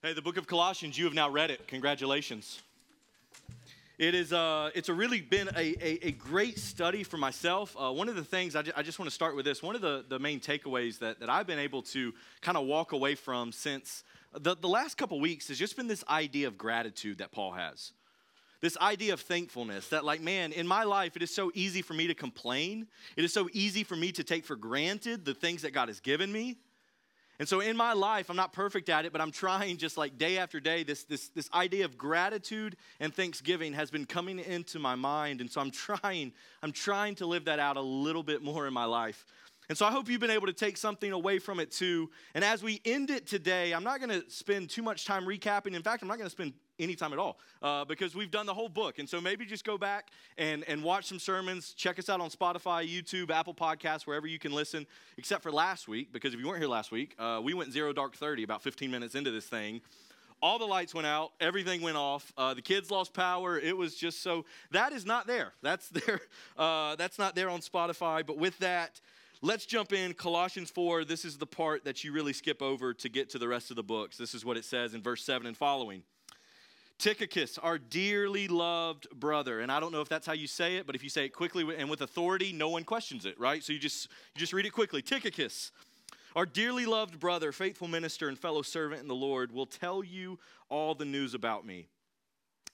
Hey, the book of Colossians, you have now read it. Congratulations. It is, it's really been a great study for myself. One of the things, I just want to start with this. One of the main takeaways that I've been able to kind of walk away from since the last couple weeks has just been this idea of gratitude that Paul has. This idea of thankfulness that like, man, in my life, it is so easy for me to complain. It is so easy for me to take for granted the things that God has given me. And so in my life, I'm not perfect at it, but I'm trying just like day after day, this idea of gratitude and thanksgiving has been coming into my mind. And so I'm trying to live that out a little bit more in my life. And so I hope you've been able to take something away from it too. And as we end it today, I'm not going to spend too much time recapping. In fact, I'm not going to spend any time at all because we've done the whole book. And so maybe just go back and watch some sermons. Check us out on Spotify, YouTube, Apple Podcasts, wherever you can listen, except for last week, because if you weren't here last week, we went zero dark 30 about 15 minutes into this thing. All the lights went out. Everything went off. The kids lost power. It was just so that is not there. That's not there on Spotify. But with that, let's jump in. Colossians 4, this is the part that you really skip over to get to the rest of the books. This is what it says in verse 7 and following. Tychicus, our dearly loved brother. And I don't know if that's how you say it, but if you say it quickly and with authority, no one questions it, right? So you just read it quickly. Tychicus, our dearly loved brother, faithful minister and fellow servant in the Lord, will tell you all the news about me.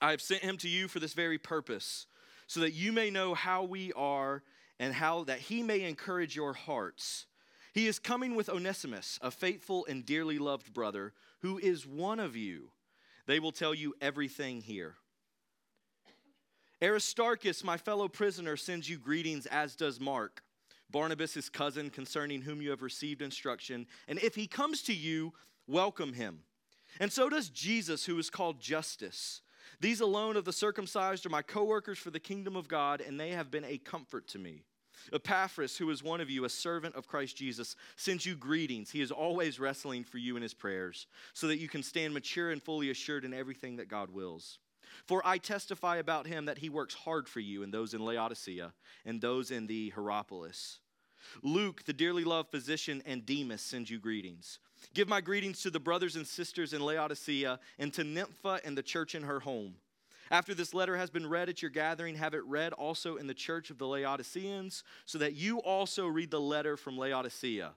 I have sent him to you for this very purpose, so that you may know how we are and how that he may encourage your hearts. He is coming with Onesimus, a faithful and dearly loved brother, who is one of you. They will tell you everything here. Aristarchus, my fellow prisoner, sends you greetings, as does Mark, Barnabas, his cousin, concerning whom you have received instruction. And if he comes to you, welcome him. And so does Jesus, who is called Justus. These alone of the circumcised are my co-workers for the kingdom of God, and they have been a comfort to me. Epaphras, who is one of you, a servant of Christ Jesus, sends you greetings. He is always wrestling for you in his prayers, so that you can stand mature and fully assured in everything that God wills. For I testify about him that he works hard for you and those in Laodicea and those in the Hierapolis. Luke, the dearly loved physician, and Demas send you greetings. Give my greetings to the brothers and sisters in Laodicea and to Nympha and the church in her home. After this letter has been read at your gathering, have it read also in the church of the Laodiceans, so that you also read the letter from Laodicea.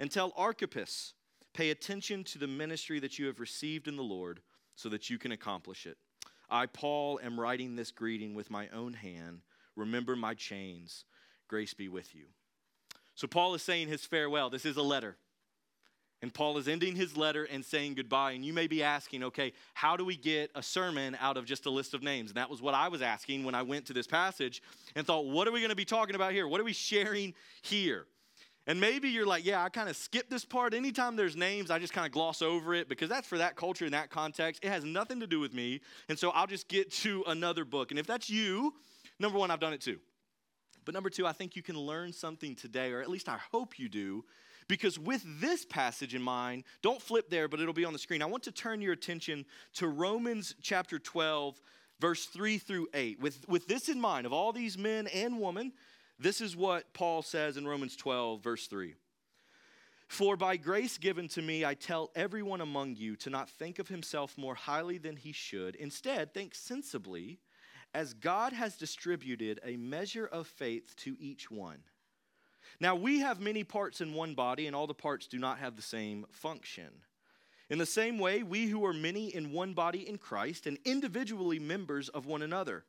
And tell Archippus, pay attention to the ministry that you have received in the Lord, so that you can accomplish it. I, Paul, am writing this greeting with my own hand. Remember my chains. Grace be with you. So Paul is saying his farewell. This is a letter. And Paul is ending his letter and saying goodbye. And you may be asking, okay, how do we get a sermon out of just a list of names? And that was what I was asking when I went to this passage and thought, what are we going to be talking about here? What are we sharing here? And maybe you're like, yeah, I kind of skip this part. Anytime there's names, I just kind of gloss over it because that's for that culture and that context. It has nothing to do with me. And so I'll just get to another book. And if that's you, number one, I've done it too. But number two, I think you can learn something today, or at least I hope you do, because with this passage in mind, don't flip there, but it'll be on the screen. I want to turn your attention to Romans chapter 12, verse 3 through 8. With this in mind, of all these men and women, this is what Paul says in Romans 12, verse 3. For by grace given to me, I tell everyone among you to not think of himself more highly than he should. Instead, think sensibly, as God has distributed a measure of faith to each one. Now we have many parts in one body, and all the parts do not have the same function. In the same way, we who are many in one body in Christ, and individually members of one another.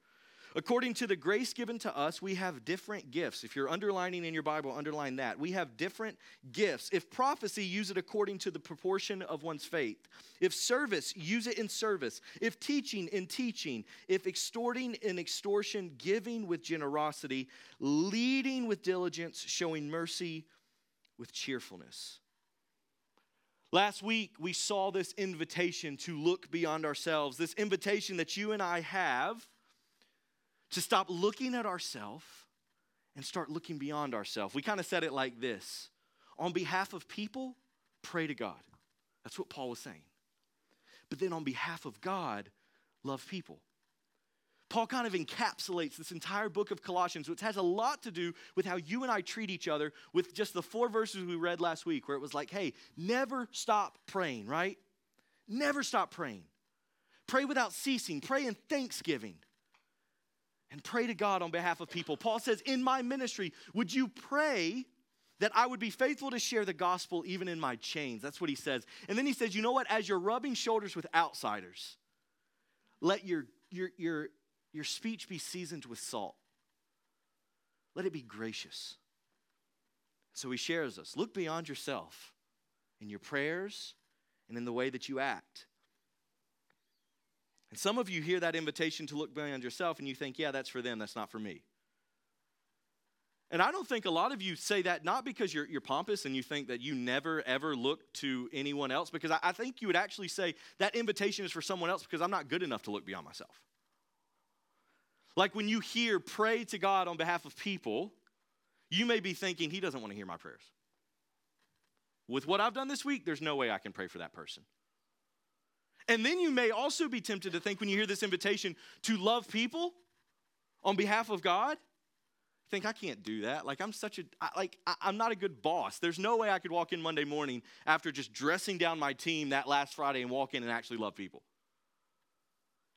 According to the grace given to us, we have different gifts. If you're underlining in your Bible, underline that. We have different gifts. If prophecy, use it according to the proportion of one's faith. If service, use it in service. If teaching, in teaching. If extorting, in extortion. Giving with generosity. Leading with diligence. Showing mercy with cheerfulness. Last week, we saw this invitation to look beyond ourselves. This invitation that you and I have to stop looking at ourselves and start looking beyond ourselves. We kind of said it like this. On behalf of people, pray to God. That's what Paul was saying. But then on behalf of God, love people. Paul kind of encapsulates this entire book of Colossians, which has a lot to do with how you and I treat each other with just the 4 verses we read last week, where it was like, hey, never stop praying, right? Never stop praying. Pray without ceasing. Pray in thanksgiving. And pray to God on behalf of people. Paul says, in my ministry, would you pray that I would be faithful to share the gospel even in my chains? That's what he says. And then he says, you know what? As you're rubbing shoulders with outsiders, let your speech be seasoned with salt. Let it be gracious. So he shares us. Look beyond yourself in your prayers and in the way that you act. And some of you hear that invitation to look beyond yourself and you think, yeah, that's for them. That's not for me. And I don't think a lot of you say that not because you're pompous and you think that you never, ever look to anyone else, because I think you would actually say that invitation is for someone else because I'm not good enough to look beyond myself. Like when you hear pray to God on behalf of people, you may be thinking he doesn't want to hear my prayers. With what I've done this week, there's no way I can pray for that person. And then you may also be tempted to think when you hear this invitation to love people on behalf of God, think I can't do that. Like I'm not a good boss. There's no way I could walk in Monday morning after just dressing down my team that last Friday and walk in and actually love people.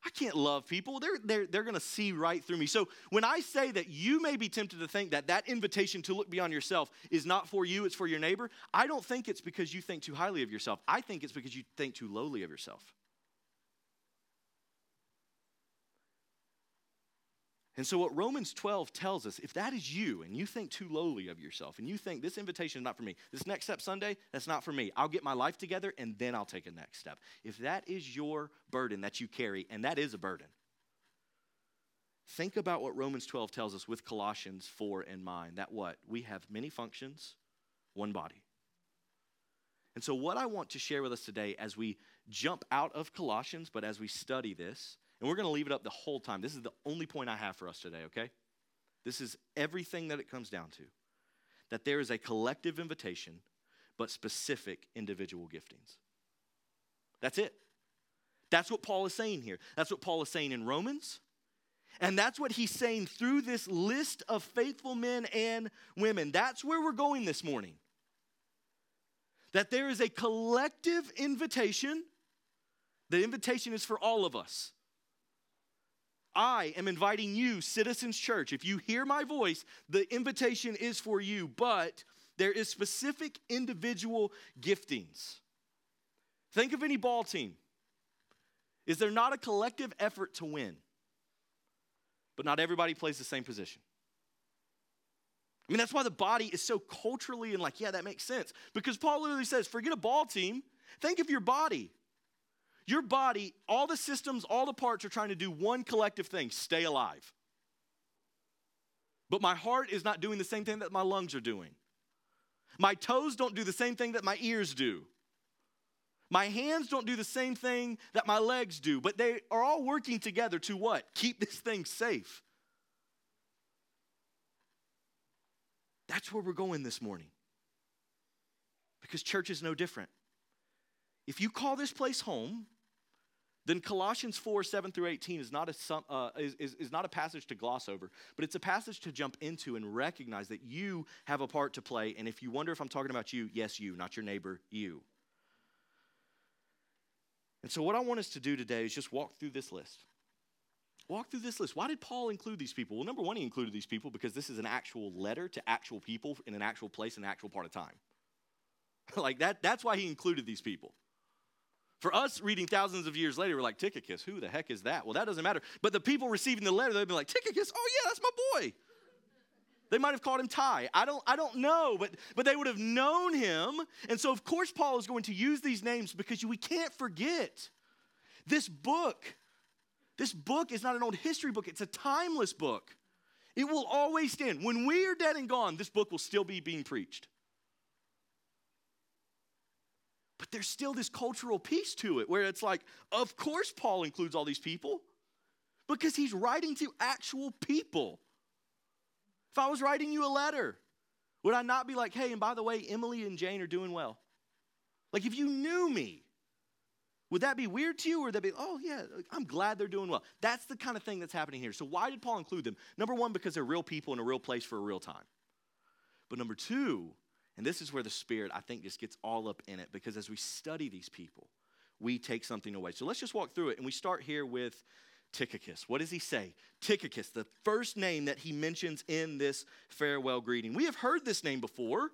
I can't love people. They're going to see right through me. So when I say that you may be tempted to think that that invitation to look beyond yourself is not for you, it's for your neighbor, I don't think it's because you think too highly of yourself. I think it's because you think too lowly of yourself. And so what Romans 12 tells us, if that is you and you think too lowly of yourself and you think this invitation is not for me, this next step Sunday, that's not for me. I'll get my life together and then I'll take a next step. If that is your burden that you carry, and that is a burden, think about what Romans 12 tells us with Colossians 4 in mind, that what? We have many functions, one body. And so what I want to share with us today as we jump out of Colossians, but as we study this, and we're going to leave it up the whole time. This is the only point I have for us today, okay? This is everything that it comes down to. That there is a collective invitation, but specific individual giftings. That's it. That's what Paul is saying here. That's what Paul is saying in Romans. And that's what he's saying through this list of faithful men and women. That's where we're going this morning. That there is a collective invitation. The invitation is for all of us. I am inviting you, Citizens Church. If you hear my voice, the invitation is for you, but there is specific individual giftings. Think of any ball team. Is there not a collective effort to win? But not everybody plays the same position. I mean, that's why the body is so culturally and like, yeah, that makes sense. Because Paul literally says, forget a ball team. Think of your body. Your body, all the systems, all the parts are trying to do one collective thing, stay alive. But my heart is not doing the same thing that my lungs are doing. My toes don't do the same thing that my ears do. My hands don't do the same thing that my legs do, but they are all working together to what? Keep this thing safe. That's where we're going this morning. Because church is no different. If you call this place home, then Colossians 4, 7 through 18 is not a passage to gloss over, but it's a passage to jump into and recognize that you have a part to play. And if you wonder if I'm talking about you, yes, you, not your neighbor, you. And so what I want us to do today is just walk through this list. Walk through this list. Why did Paul include these people? Well, number one, he included these people because this is an actual letter to actual people in an actual place in an actual part of time. Like that's why he included these people. For us, reading thousands of years later, we're like, Tychicus, who the heck is that? Well, that doesn't matter. But the people receiving the letter, they'd be like, Tychicus, oh yeah, that's my boy. They might have called him Ty. I don't know, but they would have known him. And so, of course, Paul is going to use these names because we can't forget. This book is not an old history book. It's a timeless book. It will always stand. When we are dead and gone, this book will still be being preached. But there's still this cultural piece to it where it's like, of course Paul includes all these people because he's writing to actual people. If I was writing you a letter, would I not be like, hey, and by the way, Emily and Jane are doing well? Like if you knew me, would that be weird to you? Or would that be, oh yeah, I'm glad they're doing well. That's the kind of thing that's happening here. So why did Paul include them? Number one, because they're real people in a real place for a real time. But number two, and this is where the Spirit, I think, just gets all up in it. Because as we study these people, we take something away. So let's just walk through it, and we start here with Tychicus. What does he say? Tychicus, the first name that he mentions in this farewell greeting. We have heard this name before.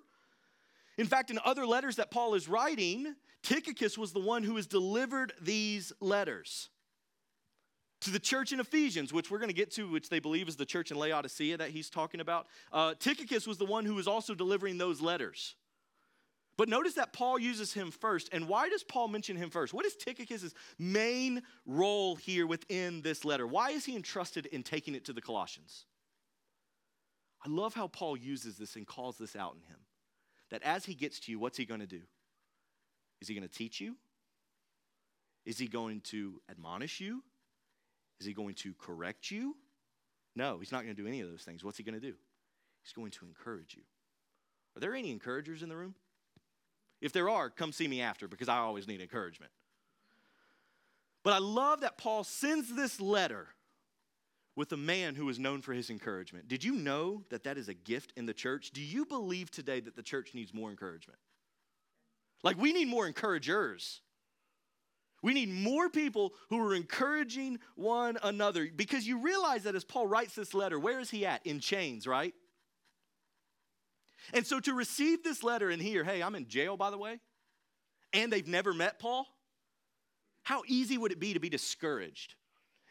In fact, in other letters that Paul is writing, Tychicus was the one who has delivered these letters to the church in Ephesians, which we're going to get to, which they believe is the church in Laodicea that he's talking about. Tychicus was the one who was also delivering those letters. But notice that Paul uses him first. And why does Paul mention him first? What is Tychicus' main role here within this letter? Why is he entrusted in taking it to the Colossians? I love how Paul uses this and calls this out in him. That as he gets to you, what's he going to do? Is he going to teach you? Is he going to admonish you? Is he going to correct you? No, he's not going to do any of those things. What's he going to do? He's going to encourage you. Are there any encouragers in the room? If there are, come see me after, because I always need encouragement. But I love that Paul sends this letter with a man who is known for his encouragement. Did you know that that is a gift in the church? Do you believe today that the church needs more encouragement? Like, we need more encouragers. We need more people who are encouraging one another. Because you realize that as Paul writes this letter, where is he at? In chains, right? And so to receive this letter and hear, hey, I'm in jail, by the way, and they've never met Paul, how easy would it be to be discouraged?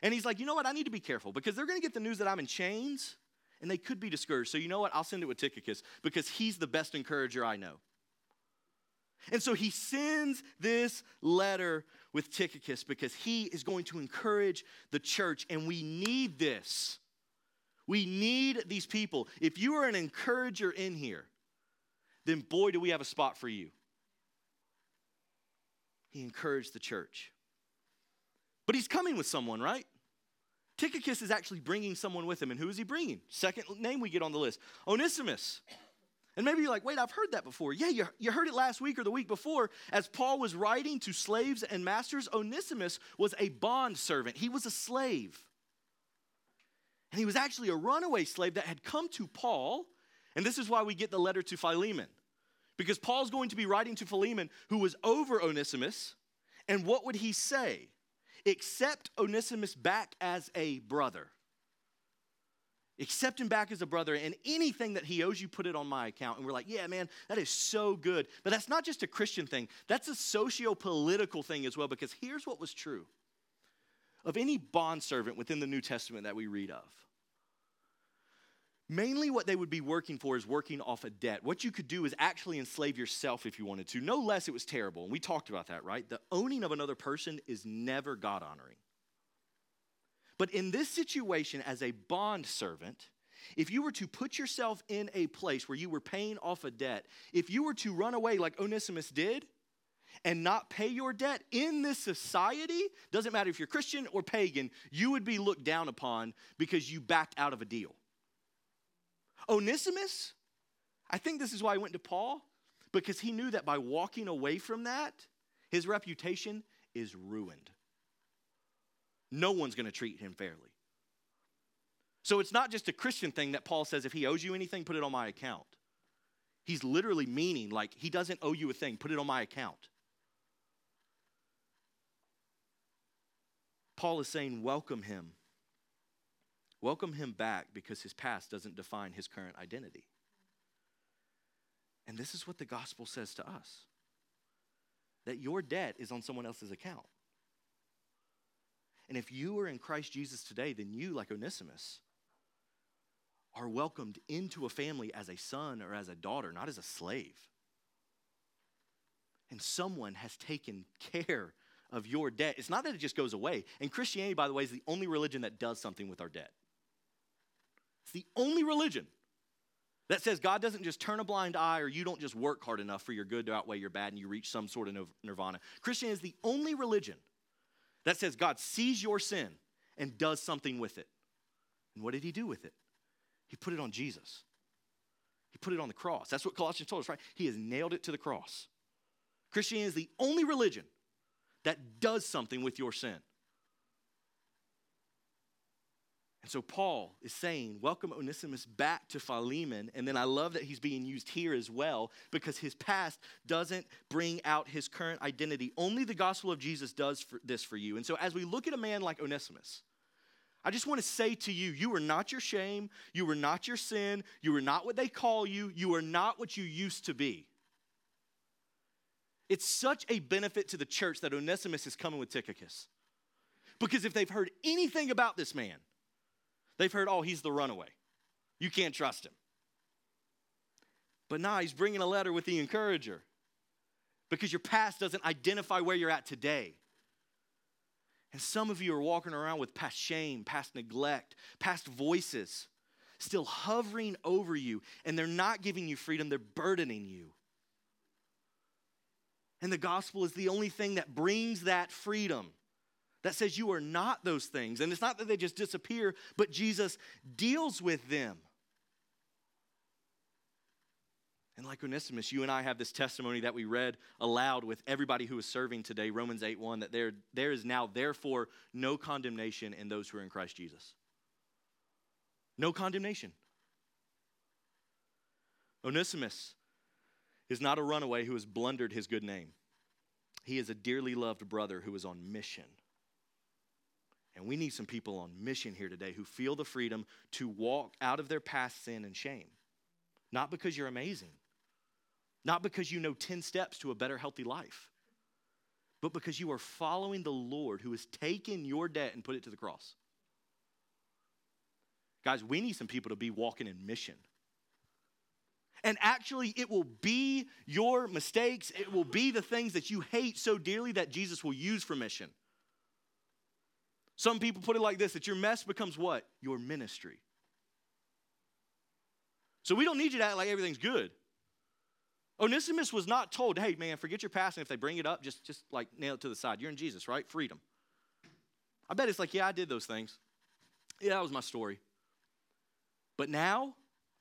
And he's like, you know what, I need to be careful because they're going to get the news that I'm in chains, and they could be discouraged. So you know what, I'll send it with Tychicus because he's the best encourager I know. And so he sends this letter with Tychicus because he is going to encourage the church, and we need this. We need these people. If you are an encourager in here, then boy, do we have a spot for you. He encouraged the church. But he's coming with someone, right? Tychicus is actually bringing someone with him. And who is he bringing? Second name we get on the list, Onesimus. And maybe you're like, wait, I've heard that before. Yeah, you heard it last week or the week before. As Paul was writing to slaves and masters, Onesimus was a bondservant. He was a slave. And he was actually a runaway slave that had come to Paul. And this is why we get the letter to Philemon. Because Paul's going to be writing to Philemon, who was over Onesimus. And what would he say? Accept Onesimus back as a brother. Accept him back as a brother. And anything that he owes you, put it on my account. And we're like, yeah, man, that is so good. But that's not just a Christian thing. That's a socio-political thing as well. Because here's what was true of any bondservant within the New Testament that we read of. Mainly what they would be working for is working off a debt. What you could do is actually enslave yourself if you wanted to. No less, it was terrible. And we talked about that, right? The owning of another person is never God-honoring. But in this situation, as a bondservant, if you were to put yourself in a place where you were paying off a debt, if you were to run away like Onesimus did, and not pay your debt in this society, doesn't matter if you're Christian or pagan, you would be looked down upon because you backed out of a deal. Onesimus, I think this is why he went to Paul, because he knew that by walking away from that, his reputation is ruined. No one's going to treat him fairly. So it's not just a Christian thing that Paul says, if he owes you anything, put it on my account. He's literally meaning like he doesn't owe you a thing, put it on my account. Paul is saying, welcome him. Welcome him back because his past doesn't define his current identity. And this is what the gospel says to us, that your debt is on someone else's account. And if you are in Christ Jesus today, then you, like Onesimus, are welcomed into a family as a son or as a daughter, not as a slave. And someone has taken care of your debt. It's not that it just goes away. And Christianity, by the way, is the only religion that does something with our debt. It's the only religion that says God doesn't just turn a blind eye, or you don't just work hard enough for your good to outweigh your bad and you reach some sort of nirvana. Christianity is the only religion that says God sees your sin and does something with it. And what did he do with it? He put it on Jesus. He put it on the cross. That's what Colossians told us, right? He has nailed it to the cross. Christianity is the only religion that does something with your sin. And so Paul is saying, welcome Onesimus back to Philemon. And then I love that he's being used here as well, because his past doesn't bring out his current identity. Only the gospel of Jesus does this for you. And so as we look at a man like Onesimus, I just want to say to you, you are not your shame. You are not your sin. You are not what they call you. You are not what you used to be. It's such a benefit to the church that Onesimus is coming with Tychicus. Because if they've heard anything about this man, they've heard, oh, he's the runaway. You can't trust him. But now he's bringing a letter with the encourager, because your past doesn't identify where you're at today. And some of you are walking around with past shame, past neglect, past voices still hovering over you, and they're not giving you freedom, they're burdening you. And the gospel is the only thing that brings that freedom, that says you are not those things. And it's not that they just disappear, but Jesus deals with them. And like Onesimus, you and I have this testimony that we read aloud with everybody who is serving today, Romans 8:1, that there is now therefore no condemnation in those who are in Christ Jesus. No condemnation. Onesimus is not a runaway who has blundered his good name. He is a dearly loved brother who is on mission. And we need some people on mission here today who feel the freedom to walk out of their past sin and shame. Not because you're amazing. Not because you know 10 steps to a better, healthy life. But because you are following the Lord who has taken your debt and put it to the cross. Guys, we need some people to be walking in mission. And actually, it will be your mistakes. It will be the things that you hate so dearly that Jesus will use for mission. Some people put it like this, that your mess becomes what? Your ministry. So we don't need you to act like everything's good. Onesimus was not told, hey, man, forget your past, and if they bring it up, just like nail it to the side. You're in Jesus, right? Freedom. I bet it's like, yeah, I did those things. Yeah, that was my story. But now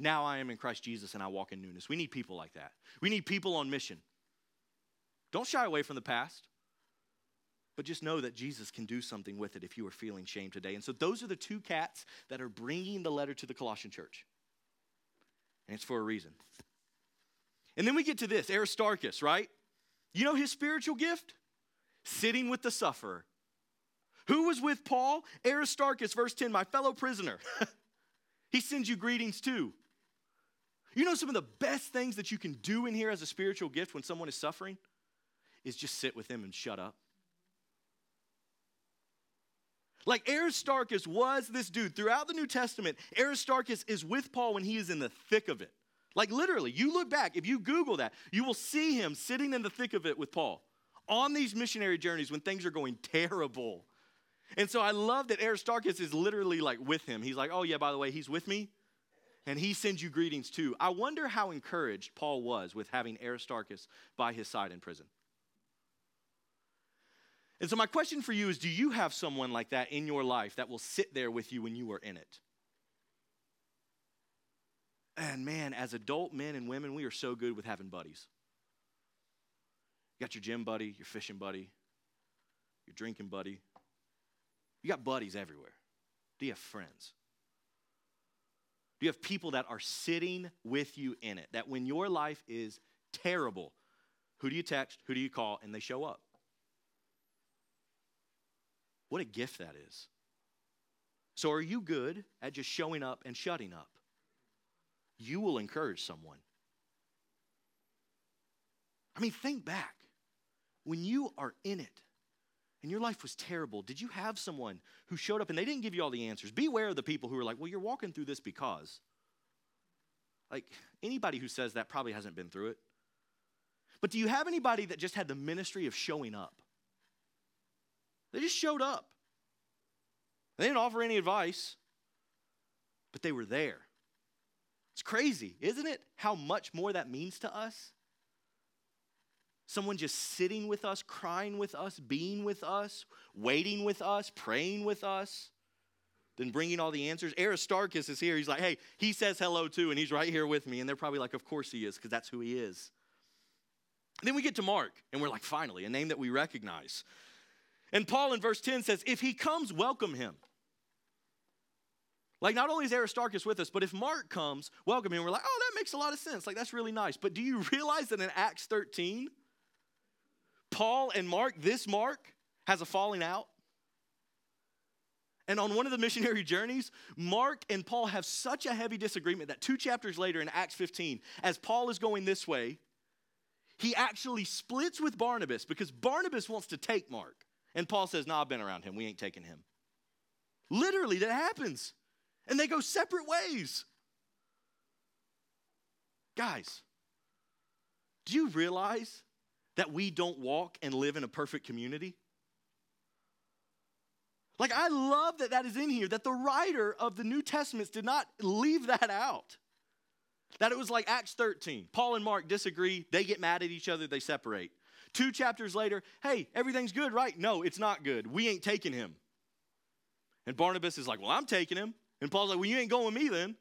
I am in Christ Jesus, and I walk in newness. We need people like that. We need people on mission. Don't shy away from the past. But just know that Jesus can do something with it if you are feeling shame today. And so those are the two cats that are bringing the letter to the Colossian church. And it's for a reason. And then we get to this, Aristarchus, right? You know his spiritual gift? Sitting with the sufferer. Who was with Paul? Aristarchus, verse 10, my fellow prisoner. He sends you greetings too. You know some of the best things that you can do in here as a spiritual gift when someone is suffering? Is just sit with them and shut up. Like Aristarchus was this dude. Throughout the New Testament, Aristarchus is with Paul when he is in the thick of it. Like literally, you look back, if you Google that, you will see him sitting in the thick of it with Paul on these missionary journeys when things are going terrible. And so I love that Aristarchus is literally like with him. He's like, oh yeah, by the way, he's with me. And he sends you greetings too. I wonder how encouraged Paul was with having Aristarchus by his side in prison. And so my question for you is, do you have someone like that in your life that will sit there with you when you are in it? And man, as adult men and women, we are so good with having buddies. You got your gym buddy, your fishing buddy, your drinking buddy. You got buddies everywhere. Do you have friends? Do you have people that are sitting with you in it? That when your life is terrible, who do you text, who do you call, and they show up? What a gift that is. So are you good at just showing up and shutting up? You will encourage someone. I mean, think back. When you are in it and your life was terrible, did you have someone who showed up and they didn't give you all the answers? Beware of the people who are like, well, you're walking through this because. Like, anybody who says that probably hasn't been through it. But do you have anybody that just had the ministry of showing up? They just showed up. They didn't offer any advice, but they were there. It's crazy, isn't it? How much more that means to us? Someone just sitting with us, crying with us, being with us, waiting with us, praying with us, then bringing all the answers. Aristarchus is here. He's like, hey, he says hello too, and he's right here with me. And they're probably like, of course he is, because that's who he is. And then we get to Mark, and we're like, finally, a name that we recognize. And Paul in verse 10 says, if he comes, welcome him. Like, not only is Aristarchus with us, but if Mark comes, welcome him. We're like, oh, that makes a lot of sense. Like, that's really nice. But do you realize that in Acts 13, Paul and Mark, this Mark, has a falling out? And on one of the missionary journeys, Mark and Paul have such a heavy disagreement that 2 chapters later in Acts 15, as Paul is going this way, he actually splits with Barnabas because Barnabas wants to take Mark. And Paul says, nah, I've been around him. We ain't taking him. Literally, that happens. And they go separate ways. Guys, do you realize that we don't walk and live in a perfect community? Like, I love that that is in here, that the writer of the New Testament did not leave that out. That it was like Acts 13. Paul and Mark disagree. They get mad at each other. They separate. 2 chapters later, hey, everything's good, right? No, it's not good. We ain't taking him. And Barnabas is like, well, I'm taking him. And Paul's like, well, you ain't going with me then.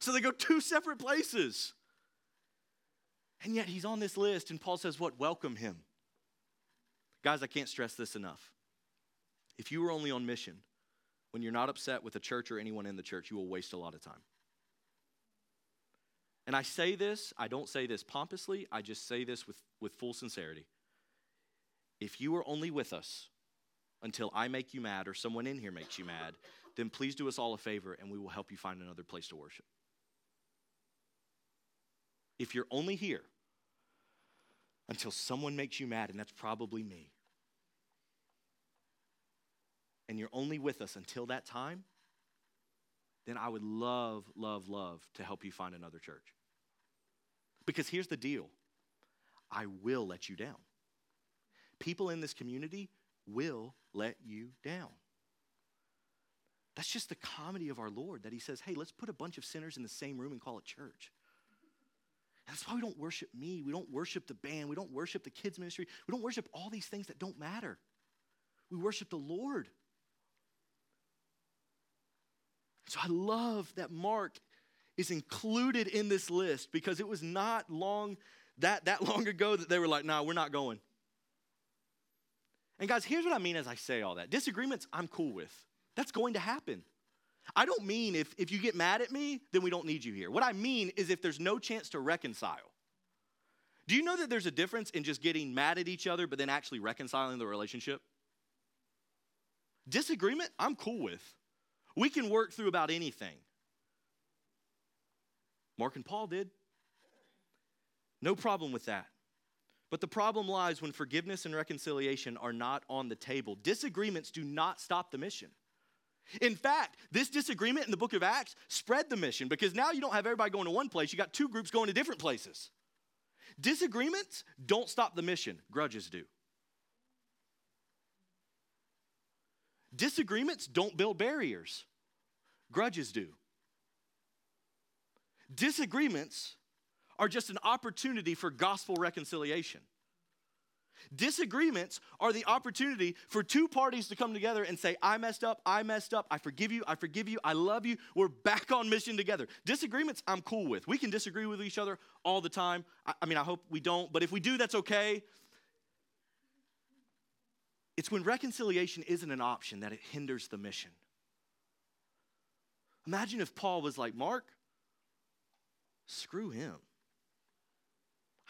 So they go 2 separate places. And yet he's on this list, and Paul says what? Welcome him. Guys, I can't stress this enough. If you are only on mission, when you're not upset with the church or anyone in the church, you will waste a lot of time. And I say this, I don't say this pompously, I just say this with full sincerity. If you are only with us until I make you mad or someone in here makes you mad, then please do us all a favor and we will help you find another place to worship. If you're only here until someone makes you mad, and that's probably me, and you're only with us until that time, then I would love, love, love to help you find another church. Because here's the deal. I will let you down. People in this community will let you down. That's just the comedy of our Lord, that he says, hey, let's put a bunch of sinners in the same room and call it church. And that's why we don't worship me. We don't worship the band. We don't worship the kids ministry. We don't worship all these things that don't matter. We worship the Lord. So I love that Mark is included in this list, because it was not long that long ago that they were like, nah, we're not going. And guys, here's what I mean as I say all that. Disagreements I'm cool with. That's going to happen. I don't mean if you get mad at me, then we don't need you here. What I mean is if there's no chance to reconcile. Do you know that there's a difference in just getting mad at each other but then actually reconciling the relationship? Disagreement, I'm cool with. We can work through about anything. Mark and Paul did. No problem with that. But the problem lies when forgiveness and reconciliation are not on the table. Disagreements do not stop the mission. In fact, this disagreement in the book of Acts spread the mission, because now you don't have everybody going to one place. You got 2 groups going to different places. Disagreements don't stop the mission. Grudges do. Disagreements don't build barriers. Grudges do. Disagreements are just an opportunity for gospel reconciliation. Disagreements are the opportunity for 2 parties to come together and say, I messed up, I forgive you, I love you, we're back on mission together. Disagreements I'm cool with. We can disagree with each other all the time. I mean, I hope we don't, but if we do, that's okay. It's when reconciliation isn't an option that it hinders the mission. Imagine if Paul was like, Mark, screw him.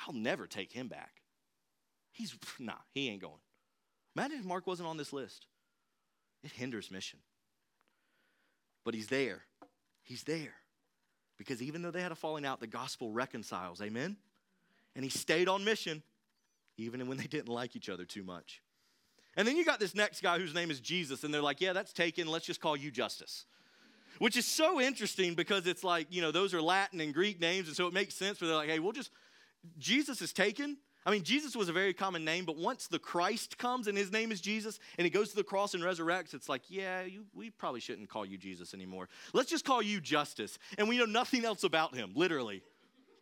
I'll never take him back. He ain't going. Imagine if Mark wasn't on this list. It hinders mission. But he's there. He's there. Because even though they had a falling out, the gospel reconciles. Amen? And he stayed on mission, even when they didn't like each other too much. And then you got this next guy whose name is Jesus, and they're like, yeah, that's taken. Let's just call you Justus, which is so interesting because it's like, you know, those are Latin and Greek names, and so it makes sense where they're like, hey, Jesus is taken. I mean, Jesus was a very common name, but once the Christ comes and his name is Jesus and he goes to the cross and resurrects, it's like, yeah, we probably shouldn't call you Jesus anymore. Let's just call you Justus, and we know nothing else about him, literally.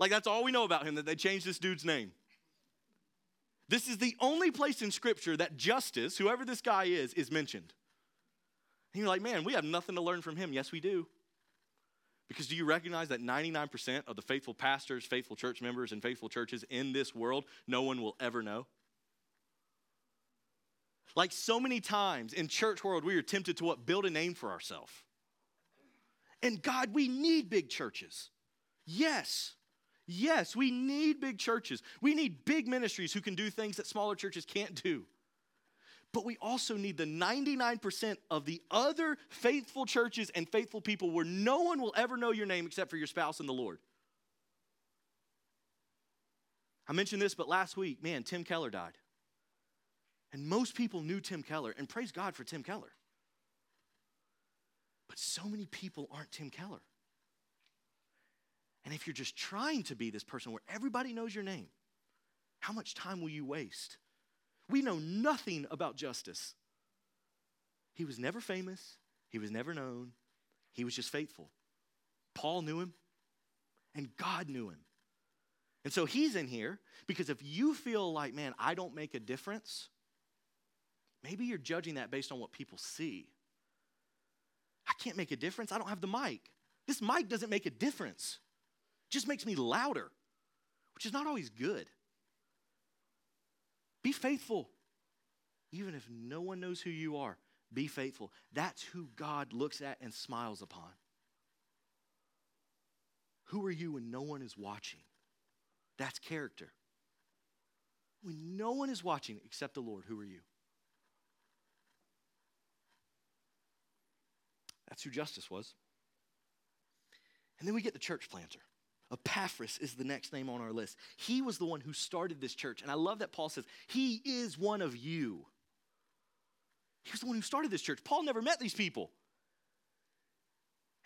Like, that's all we know about him, that they changed this dude's name. This is the only place in Scripture that Justus, whoever this guy is mentioned. And you're like, man, we have nothing to learn from him. Yes, we do. Because do you recognize that 99% of the faithful pastors, faithful church members, and faithful churches in this world, no one will ever know? Like so many times in church world, we are tempted to build a name for ourselves. And God, we need big churches. Yes, we need big churches. We need big ministries who can do things that smaller churches can't do. But we also need the 99% of the other faithful churches and faithful people where no one will ever know your name except for your spouse and the Lord. I mentioned this, but last week, man, Tim Keller died. And most people knew Tim Keller, and praise God for Tim Keller. But so many people aren't Tim Keller. And if you're just trying to be this person where everybody knows your name, how much time will you waste? We know nothing about Justus. He was never famous. He was never known. He was just faithful. Paul knew him, and God knew him. And so he's in here because if you feel like, man, I don't make a difference, maybe you're judging that based on what people see. I can't make a difference. I don't have the mic. This mic doesn't make a difference. It just makes me louder, which is not always good. Be faithful. Even if no one knows who you are, be faithful. That's who God looks at and smiles upon. Who are you when no one is watching? That's character. When no one is watching except the Lord, who are you? That's who Justus was. And then we get the church planter. Epaphras is the next name on our list. He was the one who started this church. And I love that Paul says, he is one of you. He was the one who started this church. Paul never met these people.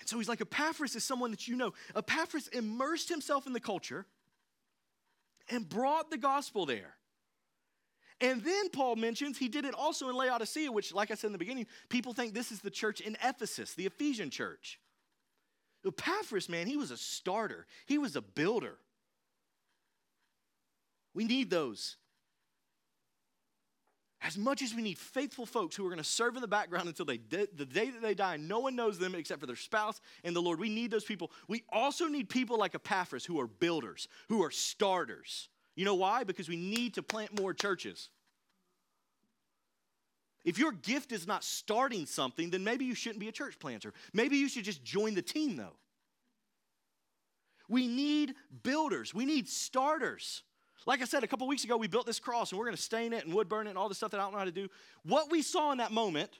And so he's like, Epaphras is someone that you know. Epaphras immersed himself in the culture and brought the gospel there. And then Paul mentions he did it also in Laodicea, which, like I said in the beginning, people think this is the church in Ephesus, the Ephesian church. Epaphras, man, he was a starter. He was a builder. We need those. As much as we need faithful folks who are going to serve in the background until the day that they die, and no one knows them except for their spouse and the Lord. We need those people. We also need people like Epaphras who are builders, who are starters. You know why? Because we need to plant more churches. If your gift is not starting something, then maybe you shouldn't be a church planter. Maybe you should just join the team, though. We need builders. We need starters. Like I said, a couple weeks ago, we built this cross, and we're going to stain it and wood burn it and all this stuff that I don't know how to do. What we saw in that moment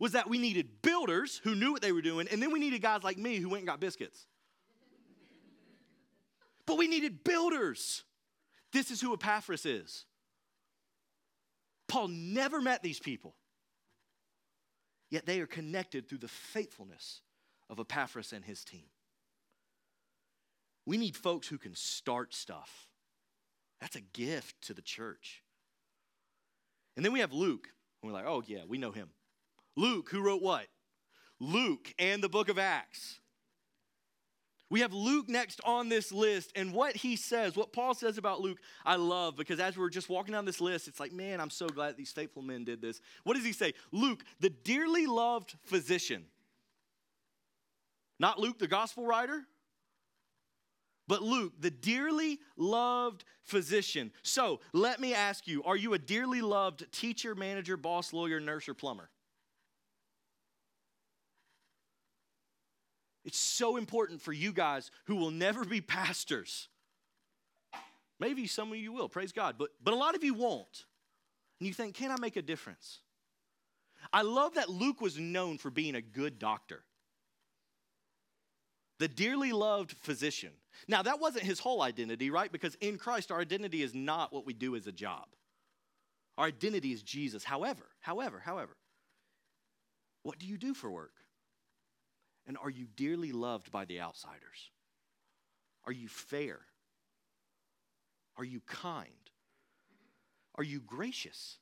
was that we needed builders who knew what they were doing, and then we needed guys like me who went and got biscuits. But we needed builders. This is who Epaphras is. Paul never met these people. Yet they are connected through the faithfulness of Epaphras and his team. We need folks who can start stuff. That's a gift to the church. And then we have Luke. And we're like, oh yeah, we know him. Luke, who wrote what? Luke and the book of Acts. We have Luke next on this list, and what he says, what Paul says about Luke, I love, because as we're just walking down this list, it's like, man, I'm so glad these faithful men did this. What does he say? Luke, the dearly loved physician. Not Luke, the gospel writer, but Luke, the dearly loved physician. So let me ask you, are you a dearly loved teacher, manager, boss, lawyer, nurse, or plumber? It's so important for you guys who will never be pastors. Maybe some of you will, praise God, but a lot of you won't. And you think, can I make a difference? I love that Luke was known for being a good doctor. The dearly loved physician. Now, that wasn't his whole identity, right? Because in Christ, our identity is not what we do as a job. Our identity is Jesus. However, what do you do for work? And are you dearly loved by the outsiders? Are you fair? Are you kind? Are you gracious?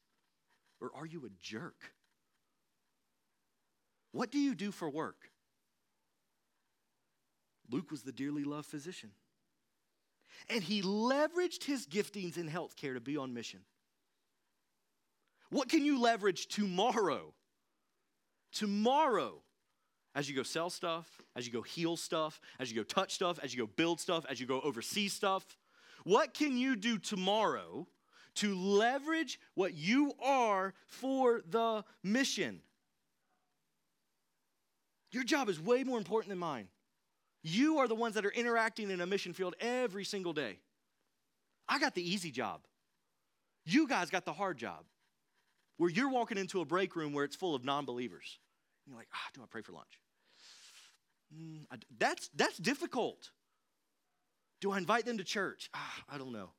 Or are you a jerk? What do you do for work? Luke was the dearly loved physician. And he leveraged his giftings in healthcare to be on mission. What can you leverage tomorrow? Tomorrow. As you go sell stuff, as you go heal stuff, as you go touch stuff, as you go build stuff, as you go oversee stuff, what can you do tomorrow to leverage what you are for the mission? Your job is way more important than mine. You are the ones that are interacting in a mission field every single day. I got the easy job. You guys got the hard job, where you're walking into a break room where it's full of non-believers. You're like, do I pray for lunch? That's difficult. Do I invite them to church? I don't know.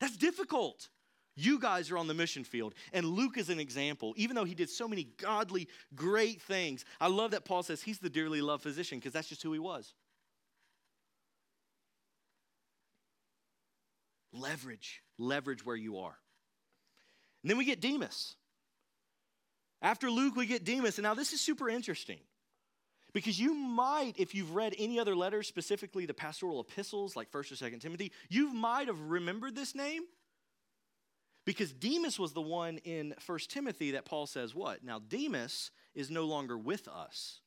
That's difficult. You guys are on the mission field. And Luke is an example, even though he did so many godly, great things. I love that Paul says he's the dearly loved physician, because that's just who he was. Leverage where you are. And then we get Demas. After Luke, we get Demas. And now this is super interesting, because you might, if you've read any other letters, specifically the pastoral epistles like 1st or 2nd Timothy, you might have remembered this name, because Demas was the one in 1st Timothy that Paul says what? Now Demas is no longer with us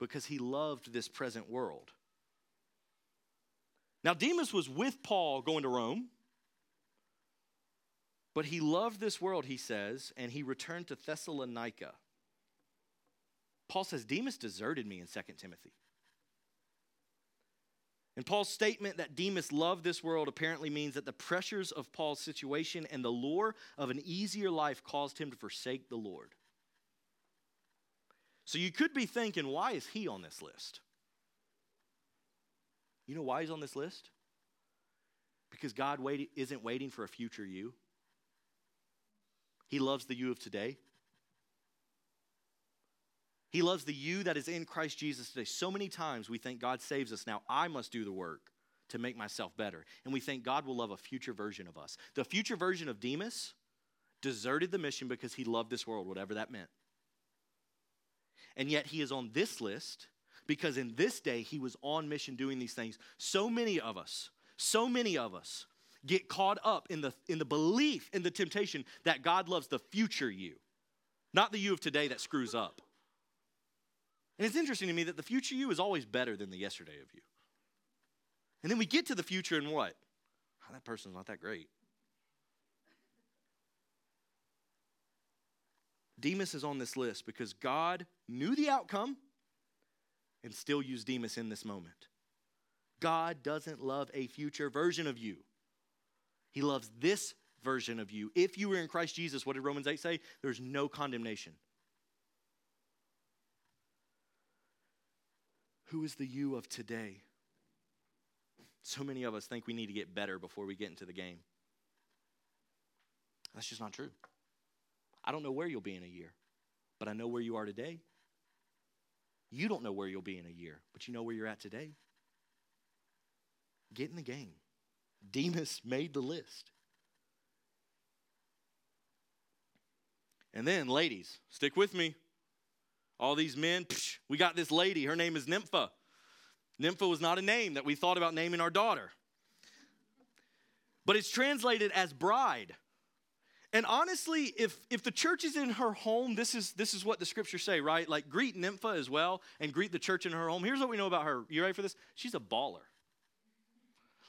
because he loved this present world. Now Demas was with Paul going to Rome, but he loved this world, he says, and he returned to Thessalonica. Paul says, Demas deserted me in 2 Timothy. And Paul's statement that Demas loved this world apparently means that the pressures of Paul's situation and the lure of an easier life caused him to forsake the Lord. So you could be thinking, why is he on this list? You know why he's on this list? Because God isn't waiting for a future you. He loves the you of today. He loves the you that is in Christ Jesus today. So many times we think God saves us. Now I must do the work to make myself better. And we think God will love a future version of us. The future version of Demas deserted the mission because he loved this world, whatever that meant. And yet he is on this list because in this day he was on mission doing these things. So many of us get caught up in the belief, in the temptation that God loves the future you, not the you of today that screws up. And it's interesting to me that the future you is always better than the yesterday of you. And then we get to the future and what? Oh, that person's not that great. Demas is on this list because God knew the outcome and still used Demas in this moment. God doesn't love a future version of you. He loves this version of you. If you were in Christ Jesus, what did Romans 8 say? There's no condemnation. Who is the you of today? So many of us think we need to get better before we get into the game. That's just not true. I don't know where you'll be in a year, but I know where you are today. You don't know where you'll be in a year, but you know where you're at today. Get in the game. Demas made the list. And then, ladies, stick with me. All these men, we got this lady. Her name is Nympha. Nympha was not a name that we thought about naming our daughter. But it's translated as bride. And honestly, if the church is in her home, this is what the scriptures say, right? Like, greet Nympha as well and greet the church in her home. Here's what we know about her. You ready for this? She's a baller.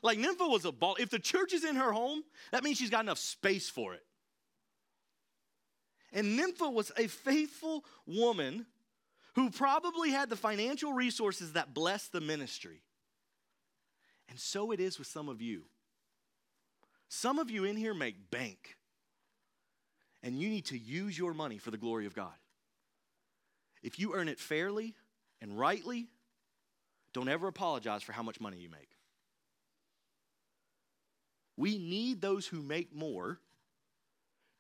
Like, Nympha was a baller. If the church is in her home, that means she's got enough space for it. And Nympha was a faithful woman who probably had the financial resources that blessed the ministry. And so it is with some of you. Some of you in here make bank, and you need to use your money for the glory of God. If you earn it fairly and rightly, don't ever apologize for how much money you make. We need those who make more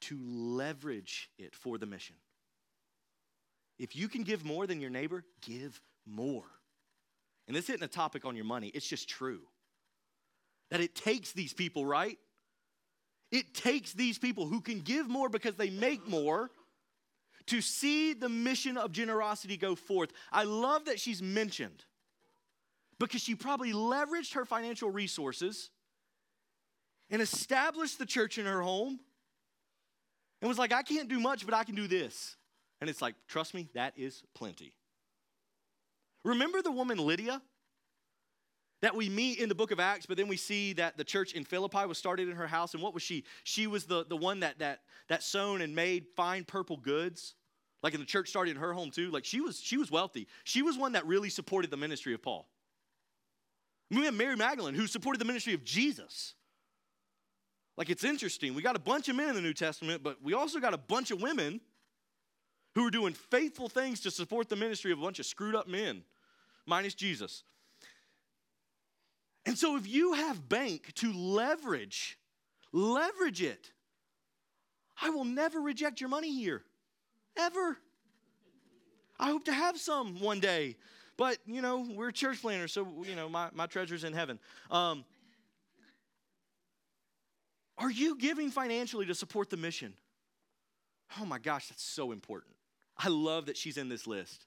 to leverage it for the mission. If you can give more than your neighbor, give more. And this isn't a topic on your money. It's just true. That it takes these people, right? It takes these people who can give more because they make more to see the mission of generosity go forth. I love that she's mentioned because she probably leveraged her financial resources and established the church in her home and was like, I can't do much, but I can do this. And it's like, trust me, that is plenty. Remember the woman Lydia that we meet in the book of Acts, but then we see that the church in Philippi was started in her house. And what was she? She was the one that sewn and made fine purple goods. Like, in the church started in her home too. Like, she was wealthy. She was one that really supported the ministry of Paul. I mean, we have Mary Magdalene who supported the ministry of Jesus. Like, it's interesting. We got a bunch of men in the New Testament, but we also got a bunch of women who were doing faithful things to support the ministry of a bunch of screwed up men, minus Jesus. And so if you have bank to leverage it. I will never reject your money here, ever. I hope to have some one day. But, you know, we're church planners, so, you know, my treasure's in heaven. Are you giving financially to support the mission? Oh, my gosh, that's so important. I love that she's in this list.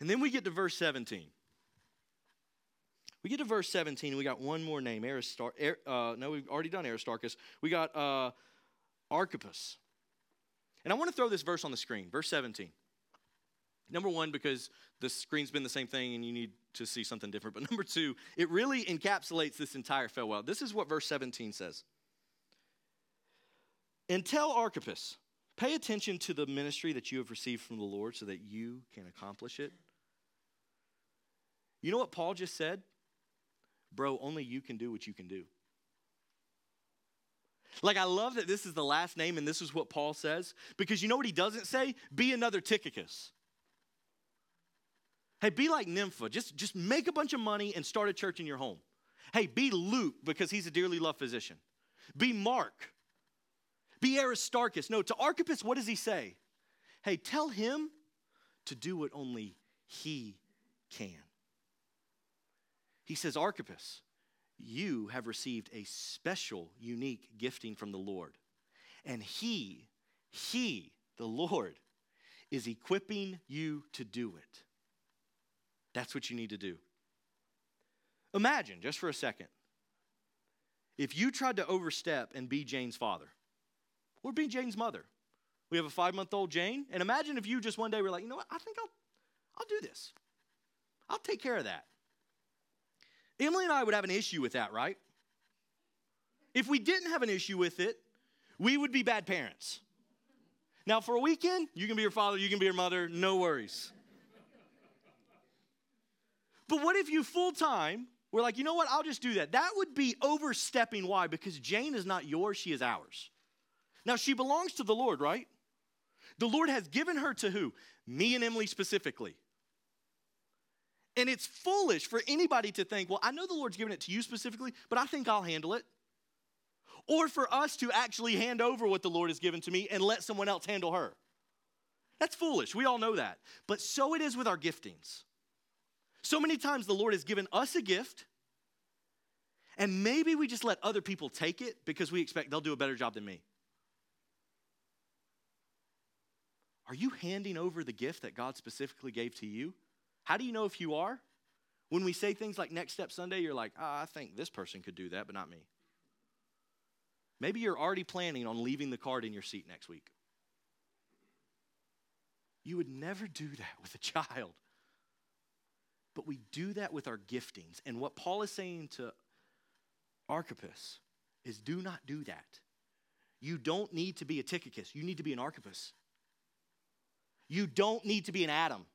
And then we get to verse 17. We get to verse 17, and we got one more name. We've already done Aristarchus. We got Archippus. And I want to throw this verse on the screen, verse 17. Number one, because the screen's been the same thing and you need to see something different. But number two, it really encapsulates this entire farewell. This is what verse 17 says. And tell Archippus, pay attention to the ministry that you have received from the Lord so that you can accomplish it. You know what Paul just said? Bro, only you can do what you can do. Like, I love that this is the last name and this is what Paul says, because you know what he doesn't say? Be another Tychicus. Hey, be like Nympha. Just make a bunch of money and start a church in your home. Hey, be Luke because he's a dearly loved physician. Be Mark. Be Aristarchus. No, to Archippus, what does he say? Hey, tell him to do what only he can. He says, Archippus, you have received a special, unique gifting from the Lord. And he, the Lord, is equipping you to do it. That's what you need to do. Imagine, just for a second, if you tried to overstep and be Jane's father or be Jane's mother. We have a 5-month-old Jane. And imagine if you just one day were like, you know what, I think I'll do this. I'll take care of that. Emily and I would have an issue with that, right? If we didn't have an issue with it, we would be bad parents. Now, for a weekend, you can be your father, you can be your mother, no worries. But what if you full-time were like, you know what, I'll just do that. That would be overstepping. Why? Because Jane is not yours, she is ours. Now, she belongs to the Lord, right? The Lord has given her to who? Me and Emily specifically. And it's foolish for anybody to think, well, I know the Lord's given it to you specifically, but I think I'll handle it. Or for us to actually hand over what the Lord has given to me and let someone else handle her. That's foolish. We all know that. But so it is with our giftings. So many times the Lord has given us a gift, and maybe we just let other people take it because we expect they'll do a better job than me. Are you handing over the gift that God specifically gave to you? How do you know if you are? When we say things like Next Step Sunday, you're like, I think this person could do that, but not me. Maybe you're already planning on leaving the card in your seat next week. You would never do that with a child. But we do that with our giftings. And what Paul is saying to Archippus is do not do that. You don't need to be a Tychicus. You need to be an Archippus. You don't need to be an Adam.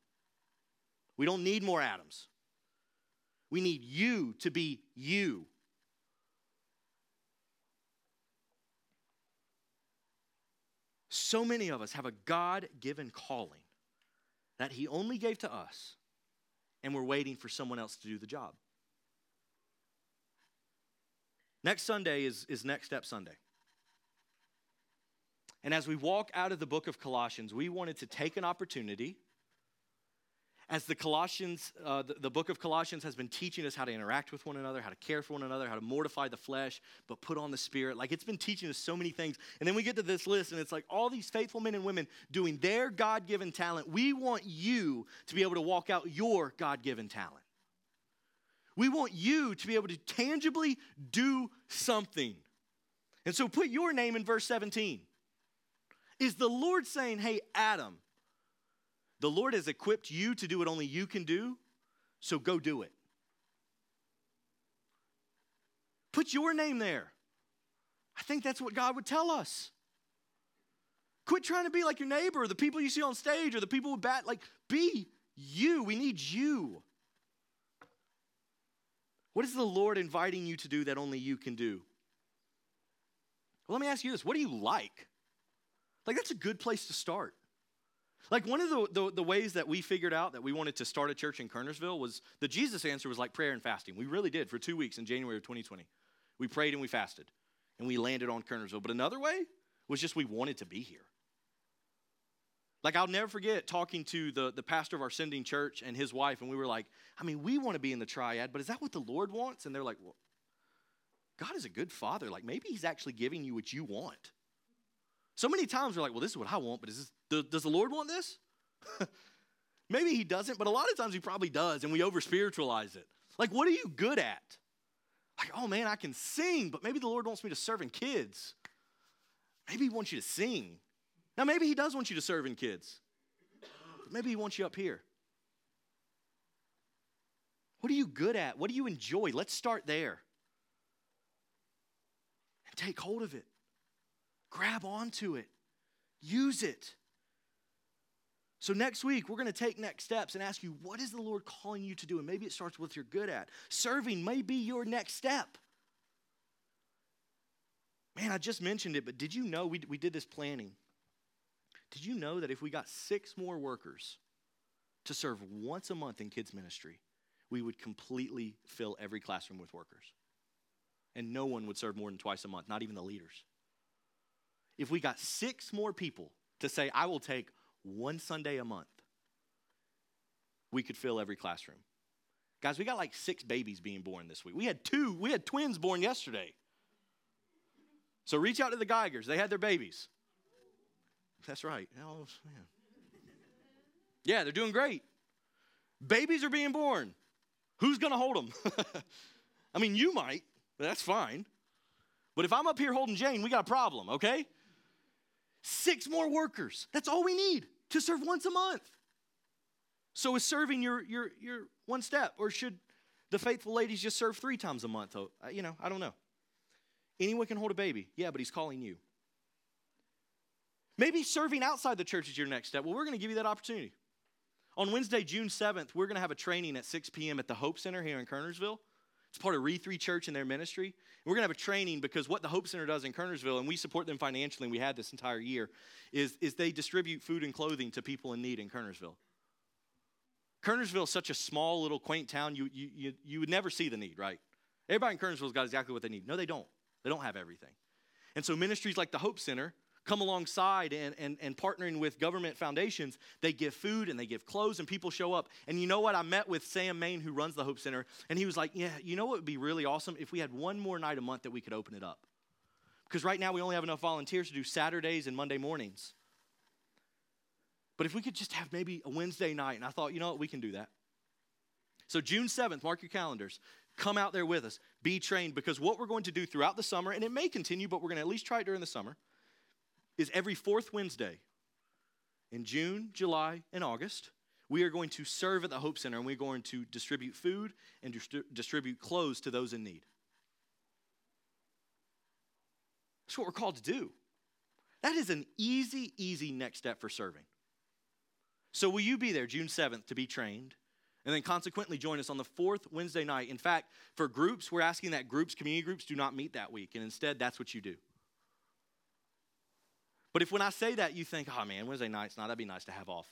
We don't need more Adams. We need you to be you. So many of us have a God-given calling that he only gave to us, and we're waiting for someone else to do the job. Next Sunday is Next Step Sunday. And as we walk out of the book of Colossians, we wanted to take an opportunity. As the Colossians, the book of Colossians has been teaching us how to interact with one another, how to care for one another, how to mortify the flesh, but put on the spirit. Like, it's been teaching us so many things. And then we get to this list, and it's like all these faithful men and women doing their God-given talent. We want you to be able to walk out your God-given talent. We want you to be able to tangibly do something. And so put your name in verse 17. Is the Lord saying, hey, Adam, the Lord has equipped you to do what only you can do, so go do it. Put your name there. I think that's what God would tell us. Quit trying to be like your neighbor or the people you see on stage or the people with be you. We need you. What is the Lord inviting you to do that only you can do? Well, let me ask you this. What do you like? Like, that's a good place to start. Like, one of the ways that we figured out that we wanted to start a church in Kernersville was the Jesus answer was like prayer and fasting. We really did for 2 weeks in January of 2020. We prayed and we fasted, and we landed on Kernersville. But another way was just we wanted to be here. Like, I'll never forget talking to the pastor of our sending church and his wife, and we were like, I mean, we want to be in the Triad, but is that what the Lord wants? And they're like, well, God is a good father. Like, maybe he's actually giving you what you want. So many times we're like, well, this is what I want, but does the Lord want this? Maybe he doesn't, but a lot of times he probably does, and we over-spiritualize it. Like, what are you good at? Like, oh, man, I can sing, but maybe the Lord wants me to serve in kids. Maybe he wants you to sing. Now, maybe he does want you to serve in kids. Maybe he wants you up here. What are you good at? What do you enjoy? Let's start there. And take hold of it. Grab onto it. Use it. So next week, we're going to take next steps and ask you, what is the Lord calling you to do? And maybe it starts with you're good at. Serving may be your next step. Man, I just mentioned it, but did you know we did this planning? Did you know that if we got 6 more workers to serve once a month in kids' ministry, we would completely fill every classroom with workers? And no one would serve more than twice a month, not even the leaders. If we got 6 more people to say, I will take one Sunday a month, we could fill every classroom. Guys, we got like 6 babies being born this week. We had twins born yesterday. So reach out to the Geigers. They had their babies. That's right. Oh, man. Yeah, they're doing great. Babies are being born. Who's going to hold them? I mean, you might. But that's fine. But if I'm up here holding Jane, we got a problem, okay? 6 more workers. That's all we need to serve once a month. So is serving your one step? Or should the faithful ladies just serve 3 times a month? You know, I don't know. Anyone can hold a baby. Yeah, but he's calling you. Maybe serving outside the church is your next step. Well, we're going to give you that opportunity. On Wednesday, June 7th, we're going to have a training at 6 p.m. at the Hope Center here in Kernersville. It's part of Re3 Church and their ministry. And we're going to have a training because what the Hope Center does in Kernersville, and we support them financially, and we had this entire year, is they distribute food and clothing to people in need in Kernersville. Kernersville is such a small little quaint town, you would never see the need, right? Everybody in Kernersville's got exactly what they need. No, they don't. They don't have everything. And so ministries like the Hope Center come alongside and partnering with government foundations, they give food and they give clothes and people show up. And you know what? I met with Sam Main, who runs the Hope Center, and he was like, yeah, you know what would be really awesome? If we had one more night a month that we could open it up. Because right now we only have enough volunteers to do Saturdays and Monday mornings. But if we could just have maybe a Wednesday night, and I thought, you know what, we can do that. So June 7th, mark your calendars. Come out there with us. Be trained, because what we're going to do throughout the summer, and it may continue, but we're going to at least try it during the summer, is every 4th Wednesday in June, July, and August, we are going to serve at the Hope Center, and we're going to distribute food and distribute clothes to those in need. That's what we're called to do. That is an easy, easy next step for serving. So will you be there June 7th to be trained? And then consequently join us on the 4th Wednesday night. In fact, for groups, we're asking that community groups do not meet that week. And instead, that's what you do. But if when I say that, you think, oh man, Wednesday night's not, that'd be nice to have off.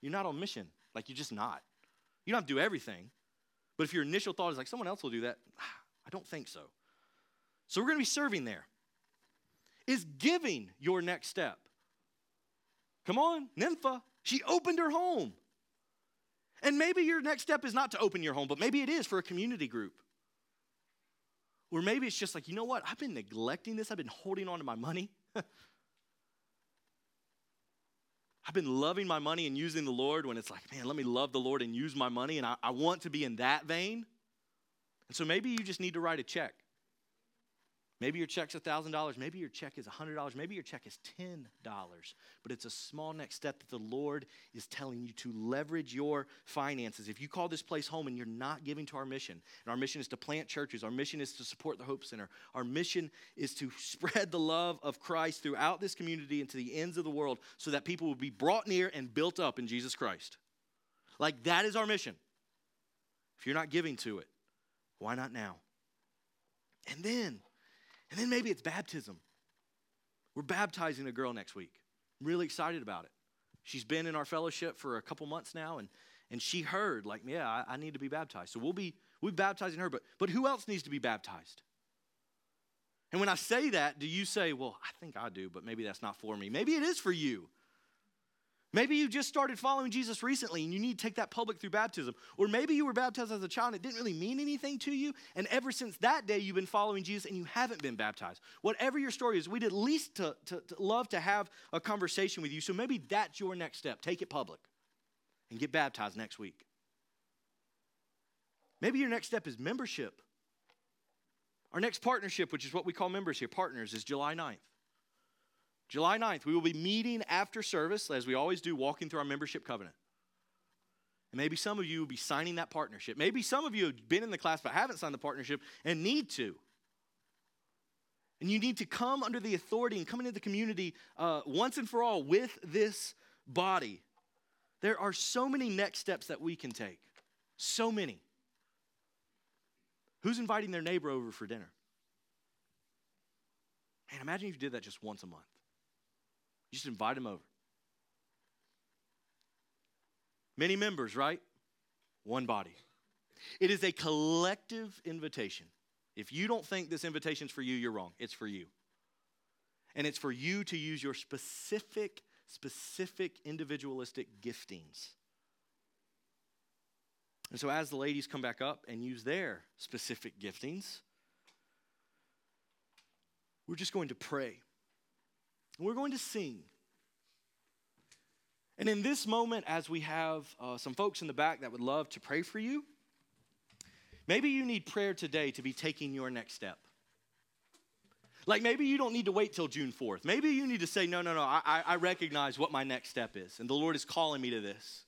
You're not on mission. Like, you're just not. You don't have to do everything. But if your initial thought is like, someone else will do that, I don't think so. So we're going to be serving there. Is giving your next step? Come on, Nympha. She opened her home. And maybe your next step is not to open your home, but maybe it is for a community group. Or maybe it's just like, you know what? I've been neglecting this. I've been holding on to my money. I've been loving my money and using the Lord when it's like, man, let me love the Lord and use my money. And I want to be in that vein. And so maybe you just need to write a check. Maybe your check's $1,000. Maybe your check is $100. Maybe your check is $10. But it's a small next step that the Lord is telling you to leverage your finances. If you call this place home and you're not giving to our mission, and our mission is to plant churches, our mission is to support the Hope Center, our mission is to spread the love of Christ throughout this community and to the ends of the world so that people will be brought near and built up in Jesus Christ. Like, that is our mission. If you're not giving to it, Why not now? And then maybe it's baptism. We're baptizing a girl next week. I'm really excited about it. She's been in our fellowship for a couple months now, and she heard, like, yeah, I need to be baptized. So we'll be baptizing her, but who else needs to be baptized? And when I say that, do you say, well, I think I do, but maybe that's not for me. Maybe it is for you. Maybe you just started following Jesus recently and you need to take that public through baptism. Or maybe you were baptized as a child and it didn't really mean anything to you. And ever since that day, you've been following Jesus and you haven't been baptized. Whatever your story is, we'd at least to love to have a conversation with you. So maybe that's your next step. Take it public and get baptized next week. Maybe your next step is membership. Our next partnership, which is what we call members here, partners, is July 9th. July 9th, we will be meeting after service, as we always do, walking through our membership covenant. And maybe some of you will be signing that partnership. Maybe some of you have been in the class but haven't signed the partnership and need to. And you need to come under the authority and come into the community once and for all with this body. There are so many next steps that we can take. So many. Who's inviting their neighbor over for dinner? Man, imagine if you did that just once a month. You just invite them over. Many members, right? One body. It is a collective invitation. If you don't think this invitation's for you, you're wrong. It's for you. And it's for you to use your specific individualistic giftings. And so as the ladies come back up and use their specific giftings, we're just going to pray. And we're going to sing. And in this moment, as we have some folks in the back that would love to pray for you, maybe you need prayer today to be taking your next step. Like maybe you don't need to wait till June 4th. Maybe you need to say, no, I recognize what my next step is, and the Lord is calling me to this.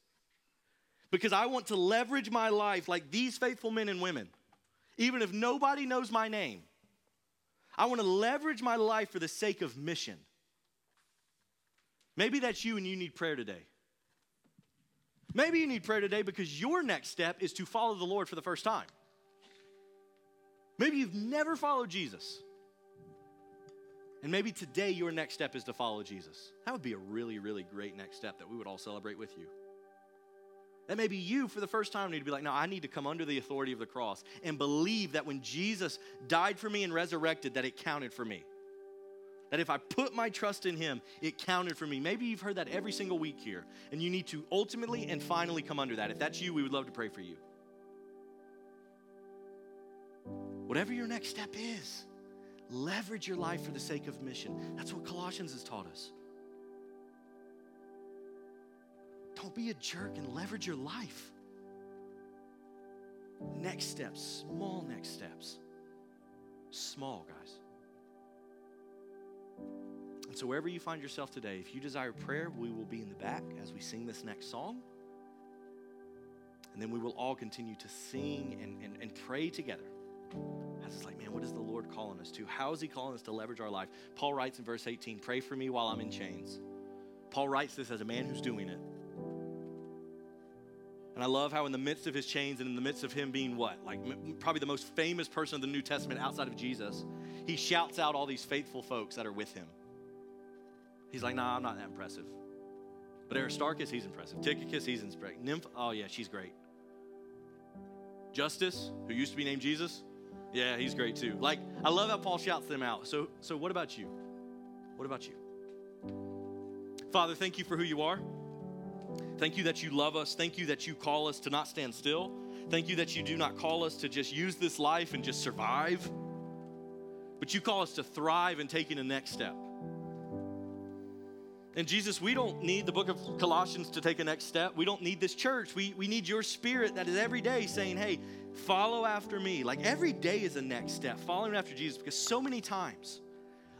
Because I want to leverage my life like these faithful men and women, even if nobody knows my name. I want to leverage my life for the sake of mission. Maybe that's you and you need prayer today. Maybe you need prayer today because your next step is to follow the Lord for the first time. Maybe you've never followed Jesus. And maybe today your next step is to follow Jesus. That would be a really, really great next step that we would all celebrate with you. That maybe you, for the first time, need to be like, no, I need to come under the authority of the cross and believe that when Jesus died for me and resurrected, that it counted for me. That if I put my trust in him, it counted for me. Maybe you've heard that every single week here, and you need to ultimately and finally come under that. If that's you, we would love to pray for you. Whatever your next step is, leverage your life for the sake of mission. That's what Colossians has taught us. Don't be a jerk and leverage your life. Next steps, small next steps. Small, guys. And so wherever you find yourself today, if you desire prayer, we will be in the back as we sing this next song. And then we will all continue to sing and pray together. As it's like, man, what is the Lord calling us to? How is he calling us to leverage our life? Paul writes in verse 18, pray for me while I'm in chains. Paul writes this as a man who's doing it. And I love how in the midst of his chains and in the midst of him being what? Like probably the most famous person of the New Testament outside of Jesus, he shouts out all these faithful folks that are with him. He's like, nah, I'm not that impressive. But Aristarchus, he's impressive. Tychicus, he's impressive. Nympha, oh yeah, she's great. Justus, who used to be named Jesus, yeah, he's great too. Like, I love how Paul shouts them out. So what about you? What about you? Father, thank you for who you are. Thank you that you love us. Thank you that you call us to not stand still. Thank you that you do not call us to just use this life and just survive, but you call us to thrive and taking the next step. And Jesus, we don't need the book of Colossians to take a next step. We don't need this church. We need your spirit that is every day saying, hey, follow after me. Like every day is a next step, following after Jesus, because so many times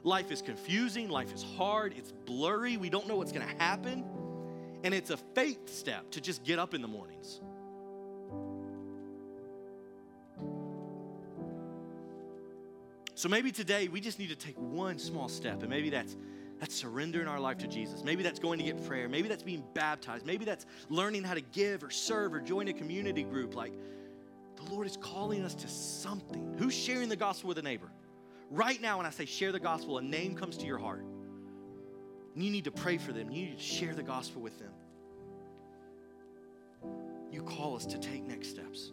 life is confusing, life is hard, it's blurry, we don't know what's going to happen. And it's a faith step to just get up in the mornings. So maybe today we just need to take one small step. And maybe that's surrendering our life to Jesus. Maybe that's going to get prayer. Maybe that's being baptized. Maybe that's learning how to give or serve or join a community group. Like, The Lord is calling us to something. Who's sharing the gospel with a neighbor? Right now, when I say share the gospel, a name comes to your heart. You need to pray for them. You need to share the gospel with them. You call us to take next steps.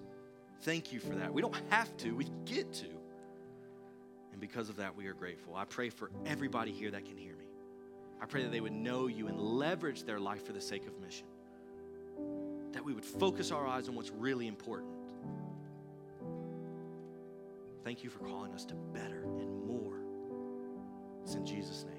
Thank you for that. We don't have to. We get to. And because of that, we are grateful. I pray for everybody here that can hear me. I pray that they would know you and leverage their life for the sake of mission. That we would focus our eyes on what's really important. Thank you for calling us to better and more. It's in Jesus' name.